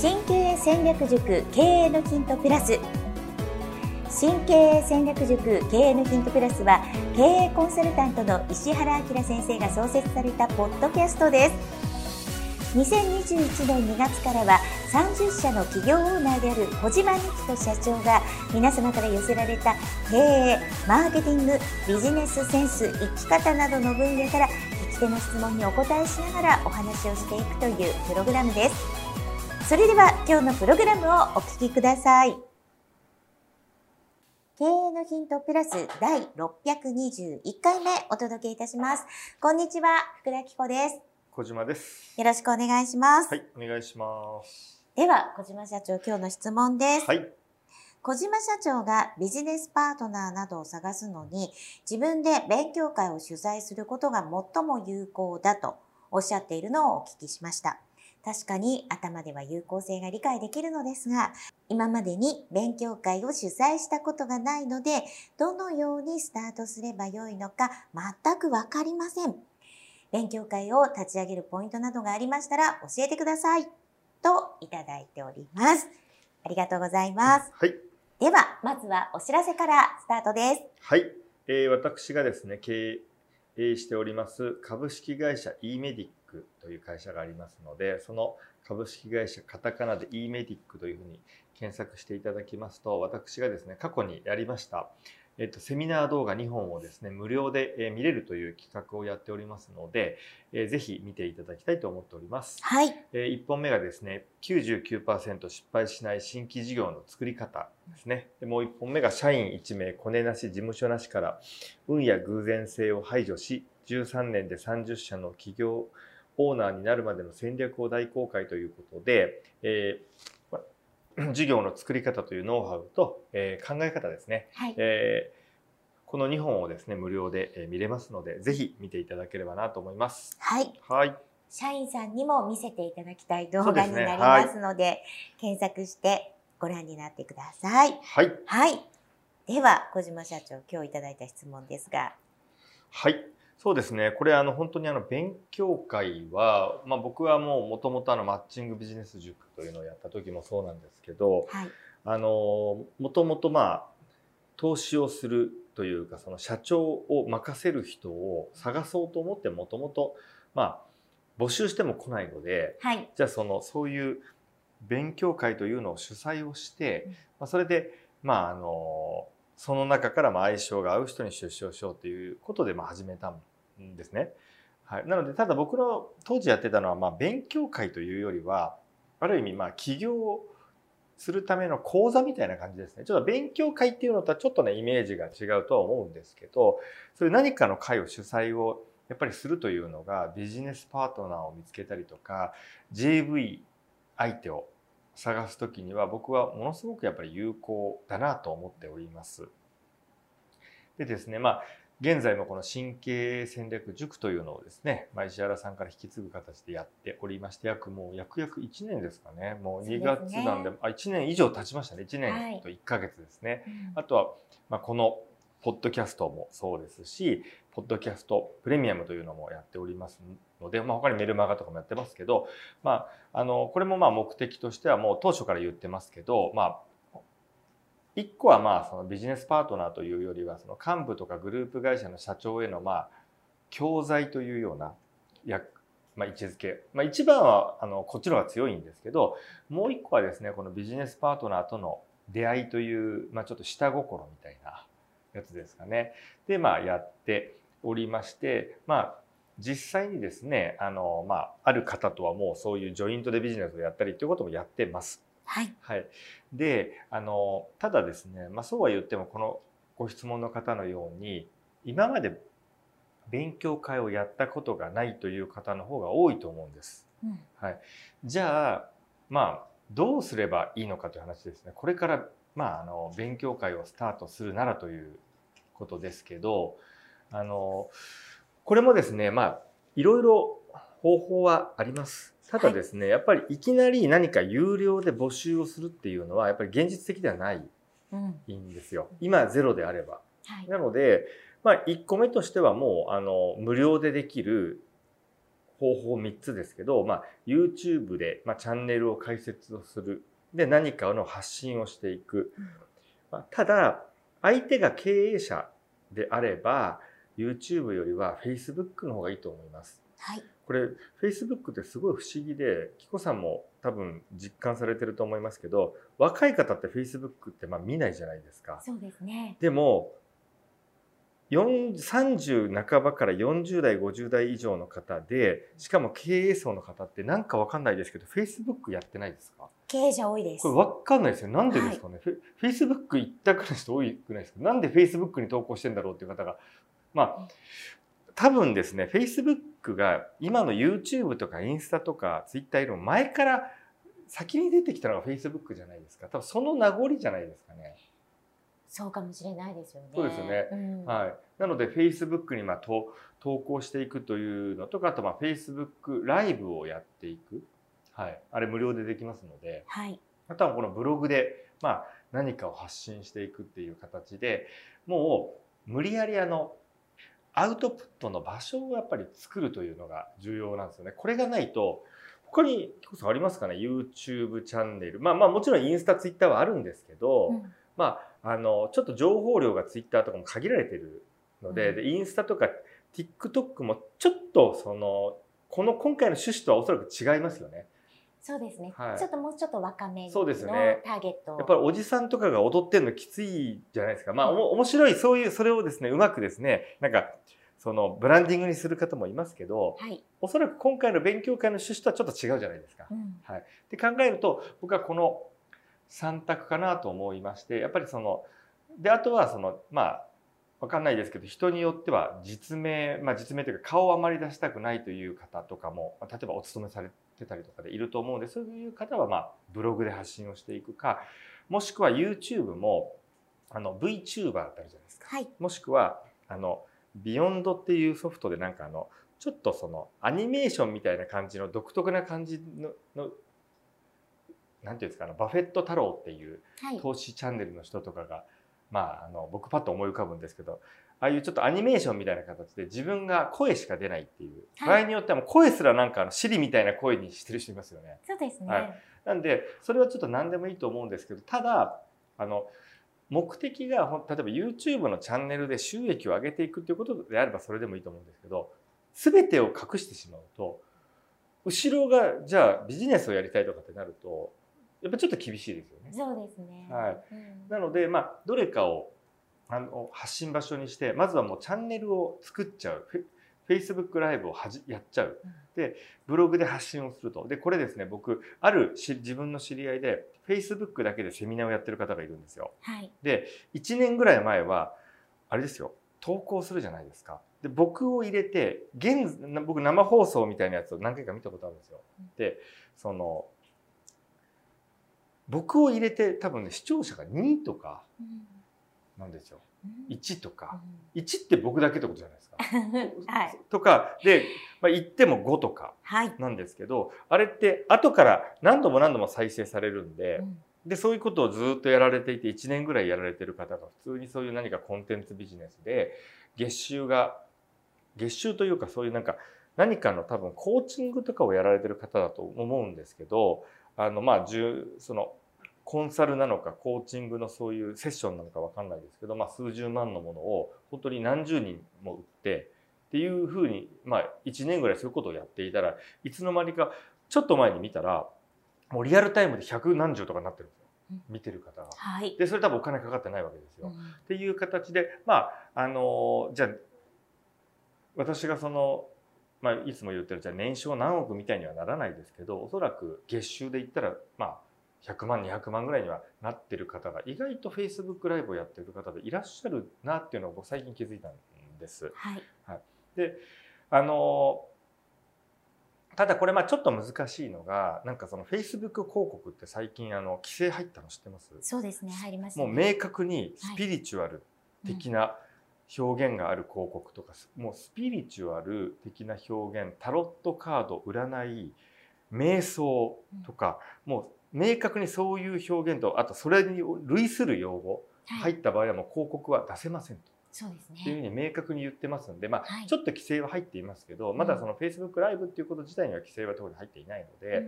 新経営戦略塾経営のヒントプラス。新経営戦略塾経営のヒントプラスは、経営コンサルタントの石原明先生が創設されたポッドキャストです。2021年2月からは30社の企業オーナーである小島美希と社長が、皆様から寄せられた経営、マーケティング、ビジネスセンス、生き方などの分野から聞き手の質問にお答えしながらお話をしていくというプログラムです。それでは今日のプログラムをお聞きください。経営のヒントプラス第621回目お届けいたします。こんにちは、福田紀子です。小島です。よろしくお願いします。はい、お願いします。では小島社長、今日の質問です。はい。小島社長がビジネスパートナーなどを探すのに、自分で勉強会を主催することが最も有効だとおっしゃっているのをお聞きしました。確かに頭では有効性が理解できるのですが、今までに勉強会を主催したことがないので、どのようにスタートすればよいのか全くわかりません。勉強会を立ち上げるポイントなどがありましたら教えてください。といただいております。ありがとうございます。はい。ではまずはお知らせからスタートです。はい。私がですね、経営しております株式会社 e メディックという会社がありますので、その株式会社、カタカナで e メディックというふうに検索していただきますと、私がですね、過去にやりました、セミナー動画2本をですね、無料で、見れるという企画をやっておりますので、ぜひ見ていただきたいと思っております。はい。1本目がですね、99% 失敗しない新規事業の作り方ですね。で、もう1本目が社員1名、コネなし、事務所なしから、運や偶然性を排除し、13年で30社の企業オーナーになるまでの戦略を大公開ということで、事業の作り方というノウハウと、考え方ですね、はい。この2本をですね、無料で見れますので、ぜひ見ていただければなと思います。はい。はい。社員さんにも見せていただきたい動画になりますので、はい、検索してご覧になってください。はい。はい。では、小島社長、今日いただいた質問ですが。はい。そうですね。これ本当に勉強会は、僕はもともとマッチングビジネス塾というのをやった時もそうなんですけど、はい、もともと投資をするというか、その社長を任せる人を探そうと思ってもともと募集しても来ないので、はい、じゃあそういう勉強会というのを主催をして、うん、それでその中から相性が合う人に出資をしようということで始めたんですね。はい、なので、ただ僕の当時やってたのは勉強会というよりは、ある意味起業をするための講座みたいな感じですね。ちょっと勉強会っていうのとはちょっとね、イメージが違うとは思うんですけど、そういう何かの会を主催をやっぱりするというのが、ビジネスパートナーを見つけたりとか JV 相手を探す時には、僕はものすごくやっぱり有効だなと思っております。でですね、現在もこの新経営戦略塾というのをですね、石原さんから引き継ぐ形でやっておりまして、約1年ですかね。もう2月なんで、1年以上経ちましたね。1年と1ヶ月ですね。はい、あとは、このポッドキャストもそうですし、ポッドキャストプレミアムというのもやっておりますので、他にメルマガとかもやってますけど、これも目的としてはもう当初から言ってますけど、一個はそのビジネスパートナーというよりは、その幹部とかグループ会社の社長への教材というような位置づけ、一番はこっちの方が強いんですけど、もう一個はですね、このビジネスパートナーとの出会いという、ちょっと下心みたいなやつですかね。で、やっておりまして、実際にですね、ある方とはもうそういうジョイントでビジネスをやったりということもやってます。はい。はい。で、ただですね、そうは言っても、このご質問の方のように、今まで勉強会をやったことがないという方の方が多いと思うんです。うん、はい。じゃあ、どうすればいいのかという話ですね。これから勉強会をスタートするならということですけど、これもですね、いろいろ方法はあります。ただですね、はい、やっぱりいきなり何か有料で募集をするっていうのは、やっぱり現実的ではないんですよ。うん、今ゼロであれば。はい、なので、1個目としてはもう無料でできる方法3つですけど、YouTube で、チャンネルを開設をする。で、何かの発信をしていく。ただ、相手が経営者であれば、YouTube よりは Facebook の方がいいと思います。はい、これ、Facebook ってすごい不思議で、紀子さんも多分実感されてると思いますけど、若い方って Facebook って見ないじゃないですか。そうですね。でも、30半ばから40代50代以上の方で、しかも経営層の方ってなんかわかんないですけど、Facebook やってないですか？経営者多いです。これわかんないですよ。なんでですかね。Facebook 一択の人多くないですか？なんで Facebook に投稿してんだろうっていう方が、多分ですね、Facebook が今の YouTube とかインスタとか Twitter よりも前から先に出てきたのが Facebook じゃないですか。多分その名残じゃないですかね。そうかもしれないですよね。そうですよね。なので Facebook に投稿していくというのとか、あとFacebook ライブをやっていく、あれ無料でできますので、あとはこのブログで何かを発信していくっていう形で、もう無理やりアウトプットの場所をやっぱり作るというのが重要なんですよね。これがないと、他に紀子さんありますかね。 YouTube チャンネル、もちろんインスタ、ツイッターはあるんですけど、ちょっと情報量がツイッターとかも限られてるので、インスタとか TikTok もちょっと今回の趣旨とはおそらく違いますよね。そうですね。ちょっともうちょっと若めのターゲット。やっぱりおじさんとかが踊ってるのきついじゃないですか。面白い、それをですね、うまくですね、ブランディングにする方もいますけど、おそらく今回の勉強会の趣旨とはちょっと違うじゃないですか。って考えると、僕はこの3択かなと思いまして、やっぱりあとはわかんないですけど、人によっては実名というか顔をあまり出したくないという方とかも、例えばお勤めされてたりとかでいると思うので、そういう方はブログで発信をしていくか、もしくは YouTube もVTuber だったりじゃないですか。もしくはビヨンドっていうソフトでちょっとアニメーションみたいな感じの独特な感じのなんていうんですか、バフェット太郎っていう投資チャンネルの人とかが、僕パッと思い浮かぶんですけど、ああいうちょっとアニメーションみたいな形で自分が声しか出ないっていう、場合によってはもう声すらシリみたいな声にしてる人いますよね。そうですね。なんでそれはちょっと何でもいいと思うんですけど、ただ目的が例えば YouTube のチャンネルで収益を上げていくっていうことであればそれでもいいと思うんですけど、全てを隠してしまうと後ろがじゃあビジネスをやりたいとかってなると。やっぱちょっと厳しいですよね。そうですね。なのでどれかを発信場所にして、まずはもうチャンネルを作っちゃう、Facebook ライブをやっちゃう、でブログで発信をすると。でこれですね、僕自分の知り合いで Facebook だけでセミナーをやってる方がいるんですよ。で1年ぐらい前はあれですよ、投稿するじゃないですか。で僕を入れて僕生放送みたいなやつを何回か見たことあるんですよ。で僕を入れて多分ね、視聴者が2とかなんですよ。1とか、1って僕だけってことじゃないですか。とかで言っても5とかなんですけど、あれって後から何度も何度も再生されるんで、そういうことをずっとやられていて、1年ぐらいやられてる方が普通にそういう何かコンテンツビジネスで月収というか、そういう何かの多分コーチングとかをやられてる方だと思うんですけど、コンサルなのかコーチングのそういうセッションなのか分かんないですけど、数十万のものを本当に何十人も売ってっていうふうに1年ぐらいそういうことをやっていたら、いつの間にかちょっと前に見たらもうリアルタイムで百何十とかになってるんですよ、見てる方が。でそれ多分お金かかってないわけですよ。っていう形でじゃあ私がいつも言ってるじゃあ年商何億みたいにはならないですけど、おそらく月収で言ったら100万200万ぐらいにはなってる方が意外と Facebook ライブをやってる方でいらっしゃるなっていうのを僕最近気づいたんです。でただこれちょっと難しいのが、Facebook 広告って最近規制入ったの知ってます？そうですね、入りましたね。もう明確にスピリチュアル的な表現がある広告とか、もうスピリチュアル的な表現、タロットカード、占い、瞑想とか、もう明確にそういう表現と、あとそれに類する用語入った場合はもう広告は出せませんと。そうですね。というふうに明確に言ってますので、まあちょっと規制は入っていますけど、まだその Facebook ライブっていうこと自体には規制は特に入っていないので、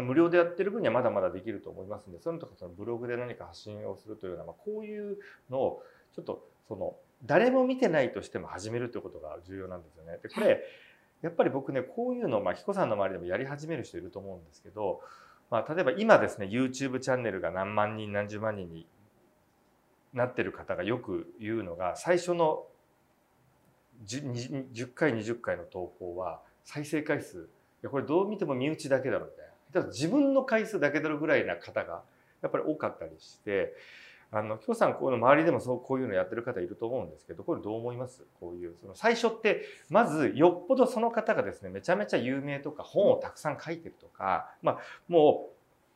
無料でやってる分にはまだまだできると思いますので、そのとかそのブログで何か発信をするというような、まあこういうのをちょっとその誰も見てないとしても始めるということが重要なんですよね。でこれやっぱり僕ね、こういうのを彦さんの周りでもやり始める人いると思うんですけど、まあ例えば今ですね YouTube チャンネルが何万人何十万人になってる方がよく言うのが、最初の10回20回の投稿は再生回数、いやこれどう見ても身内だけだろみたいな、だから自分の回数だけだろぐらいな方がやっぱり多かったりして、紀子さんこういうの周りでもそうこういうのやってる方いると思うんですけど、これどう思います？こういうその最初ってまずよっぽどその方がですねめちゃめちゃ有名とか本をたくさん書いてるとか、まあも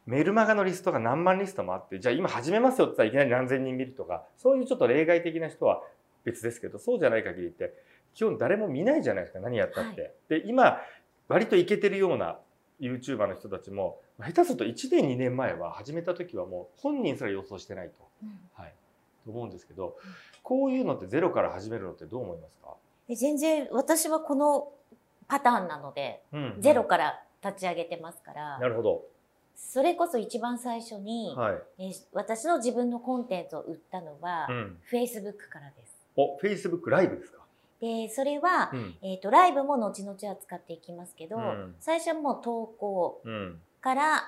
うメルマガのリストが何万リストもあって、じゃあ今始めますよって言ったらいきなり何千人見るとか、そういうちょっと例外的な人は別ですけど、そうじゃない限りって基本誰も見ないじゃないですか、何やったって。はい、で今割とイケてるような YouTuber の人たちも下手すると1年2年前は始めた時はもう本人すら予想してないと、はい、と思うんですけど、こういうのってゼロから始めるのってどう思いますか？全然私はこのパターンなので、ゼロから立ち上げてますから。なるほど。それこそ一番最初に、はい、私の自分のコンテンツを売ったのは、Facebook からです。お、Facebook ライブですか？で、それは、ライブも後々は使っていきますけど、最初はもう投稿から、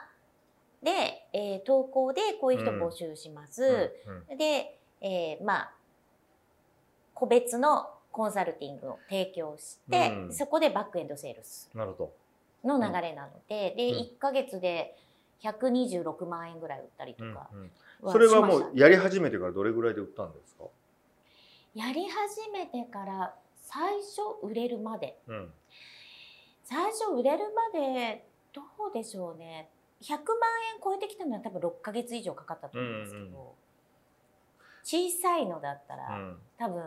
で、投稿でこういう人募集します。で、個別のコンサルティングを提供して、そこでバックエンドセールスの流れなので、で、1ヶ月で、126万円ぐらい売ったりとか。それはもうやり始めてからどれぐらいで売ったんですか？やり始めてから最初売れるまで、最初売れるまでどうでしょうね、100万円超えてきたのは多分6ヶ月以上かかったと思うんですけど、小さいのだったら、多分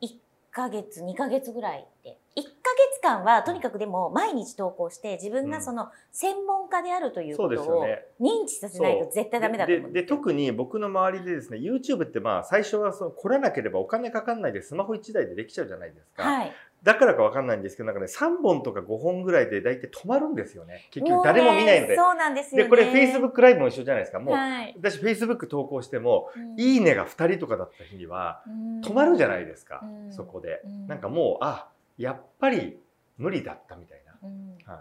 1ヶ月2ヶ月ぐらいで。1ヶ月間はとにかくでも毎日投稿して自分がその専門家であるということを認知させないと絶対ダメだと思うんですよ。で特に僕の周りでですね YouTube って最初はその来らなければお金かかんないでスマホ1台でできちゃうじゃないですか、はい、だからかわかんないんですけど、なんかね3本とか5本ぐらいで大体止まるんですよね、結局誰も見ないので。そうなんですよね。でこれ Facebook ライブも一緒じゃないですか。もう、はい、私 Facebook 投稿しても「いいね」が2人とかだった日には止まるじゃないですか、そこで。なんかもうやっぱり無理だったみたいな。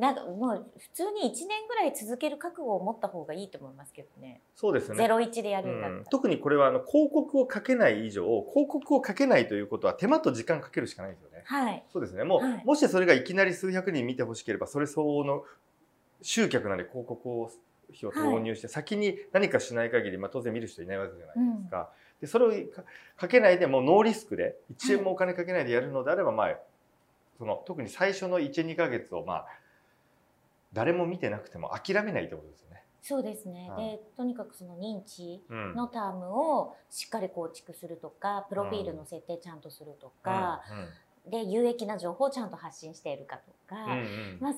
なんかもう普通に1年ぐらい続ける覚悟を持った方がいいと思いますけどね。そうですね。01でやるんだったら。特にこれは広告をかけない以上、広告をかけないということは手間と時間かけるしかないんですよね。はい。そうですね。もう、はい、もしそれがいきなり数百人見てほしければ、それ相応の集客なんで広告を費を投入して、先に何かしない限り、当然見る人いないわけじゃないですか。でそれをかけないでもうノーリスクで1円もお金かけないでやるのであれば、その特に最初の 1、2 ヶ月を誰も見てなくても諦めないってことですよね。そうですね、でとにかくその認知のタームをしっかり構築するとか、プロフィールの設定ちゃんとするとか、で有益な情報をちゃんと発信しているかとか、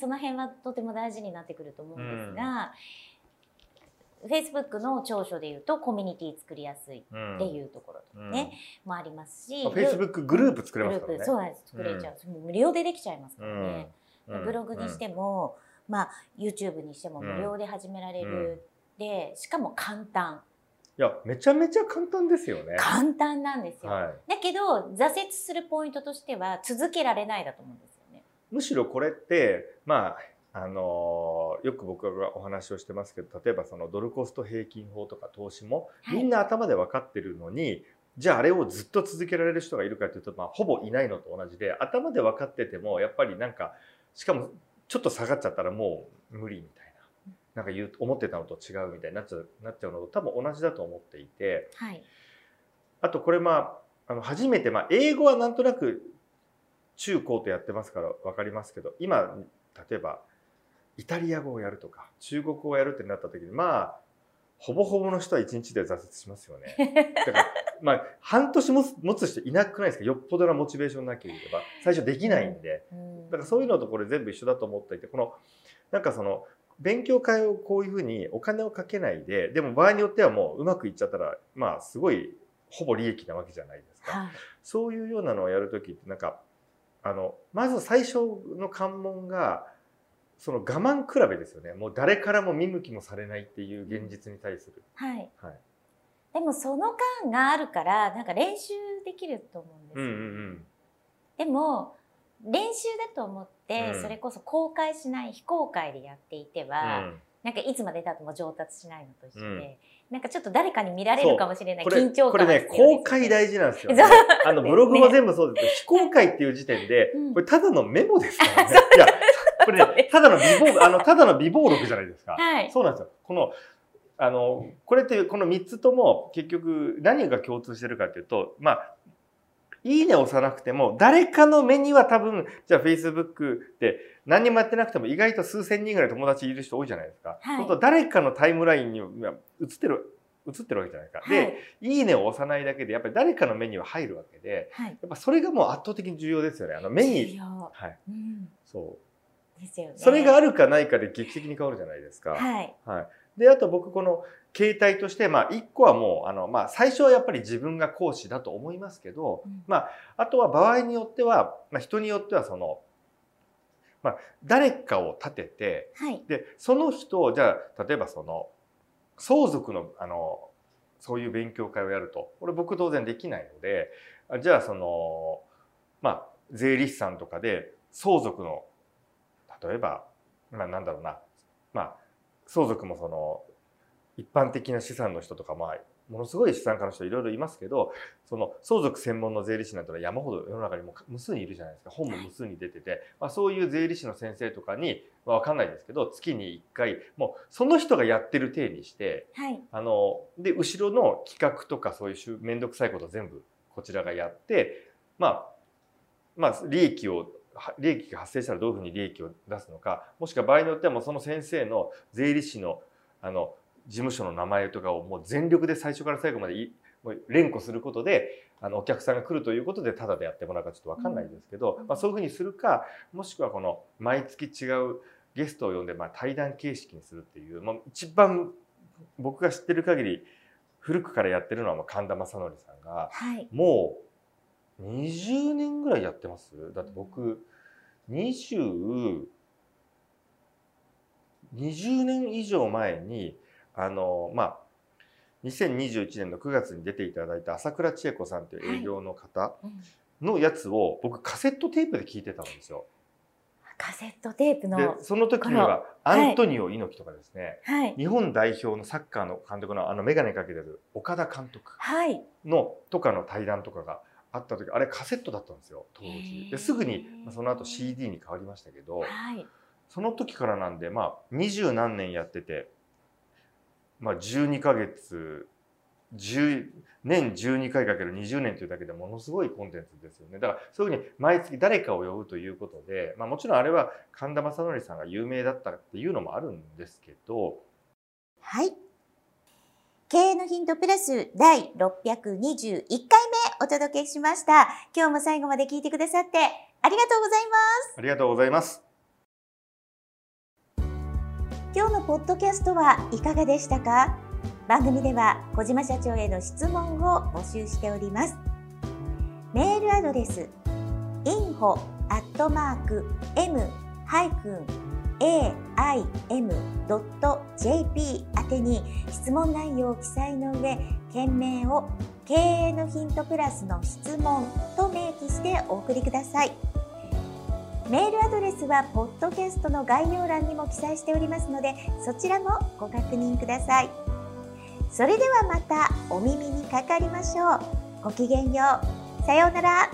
その辺はとても大事になってくると思うんですが。Facebook の長所でいうとコミュニティ作りやすいっていうところとかね、もありますし、 Facebook グループ作れますからね。そうなんです、作れちゃう、無料でできちゃいますからね。ブログにしても、YouTube にしても無料で始められる、でしかも簡単。いやめちゃめちゃ簡単ですよね。簡単なんですよ、だけど挫折するポイントとしては続けられないだと思うんですよね。むしろこれってよく僕がお話をしてますけど、例えばそのドルコスト平均法とか投資もみんな頭で分かってるのに、じゃああれをずっと続けられる人がいるかというと、ほぼいないのと同じで、頭で分かっててもやっぱりなんかしかもちょっと下がっちゃったらもう無理みたいな、思ってたのと違うみたいになっちゃうのと多分同じだと思っていて、あとこれ初めて英語はなんとなく中高とやってますから分かりますけど、今例えばイタリア語をやるとか中国語をやるってなった時にほぼほぼの人は1日で挫折しますよね。だから半年持つ人いなくないですか、よっぽどなモチベーションなければ最初できないんで。だからそういうのとこれ全部一緒だと思っていて、このなんかその勉強会をこういうふうにお金をかけないで、でも場合によってはもううまくいっちゃったら、まあすごいほぼ利益なわけじゃないですか。はい、そういうようなのをやるときってなんかまず最初の関門がその我慢比べですよね。もう誰からも見向きもされないっていう現実に対する。はい。はい、でもその感があるからなんか練習できると思うんですよ。でも練習だと思って、それこそ公開しない非公開でやっていては、なんかいつまでたっても上達しないのと一緒で、なんかちょっと誰かに見られるかもしれない緊張感。これね、公開大事なんですよね。ブログも全部そうですけど、非公開っていう時点で、これただのメモですからね。いや、これね、ただの備忘録じゃないですか。そうなんですよ。これってこの3つとも結局何が共通してるかっていうと、まあ、いいねを押さなくても、誰かの目には多分、じゃあ Facebook で何にもやってなくても意外と数千人ぐらい友達いる人多いじゃないですか。はい、と誰かのタイムラインに映ってるわけじゃないですか。はい、で、いいねを押さないだけで、やっぱり誰かの目には入るわけで、はい、やっぱそれがもう圧倒的に重要ですよね。目に。重要。はい。うん、そう。ですよね。それがあるかないかで劇的に変わるじゃないですか。はい。はい。で、あと僕この形態として、1個はもう、最初はやっぱり自分が講師だと思いますけど、あとは場合によっては、人によっては誰かを立てて、はい、で、その人を、じゃあ、例えば相続の、そういう勉強会をやると、これ僕当然できないので、じゃあ税理士さんとかで相続の、例えば、なんだろうな、相続も一般的な資産の人とか、ものすごい資産家の人いろいろいますけど、相続専門の税理士なんてのは山ほど世の中にも無数にいるじゃないですか。本も無数に出てて、そういう税理士の先生とかに、わかんないですけど、月に1回、もうその人がやってる体にして、はい、で、後ろの企画とかそういうめんどくさいことを全部こちらがやって、利益が発生したらどういうふうに利益を出すのか、もしくは場合によってはもうその先生の税理士の、事務所の名前とかをもう全力で最初から最後まで連呼することでお客さんが来るということでタダでやってもらうかちょっと分かんないんですけど、そういうふうにするか、もしくはこの毎月違うゲストを呼んで対談形式にするっていう、一番僕が知ってる限り古くからやってるのは神田正則さんが、はい、もう20年ぐらいやってます。だって僕20年以上前に2021年の9月に出ていただいた朝倉千恵子さんという営業の方のやつを僕カセットテープで聞いてたんですよ。カセットテープのでその時にはアントニオ猪木とかですね、はい、日本代表のサッカーの監督の眼鏡かけてる岡田監督のとかの対談とかがあった時、あれカセットだったんですよ当時。ですぐにその後 CD に変わりましたけど、はい、その時からなんで20何年やってて。12ヶ月、年12回かける20年というだけでものすごいコンテンツですよね。だからそういうふうに毎月誰かを呼ぶということで、もちろんあれは神田正則さんが有名だったっていうのもあるんですけど。はい。経営のヒントプラス第621回目お届けしました。今日も最後まで聞いてくださってありがとうございます。ありがとうございます。今日のポッドキャストはいかがでしたか？番組では小島社長への質問を募集しております。メールアドレス info@m-aim.jp 宛てに質問内容を記載の上、件名を経営のヒントプラスの質問と明記してお送りください。メールアドレスはポッドキャストの概要欄にも記載しておりますので、そちらもご確認ください。それではまたお耳にかかりましょう。ごきげんよう。さようなら。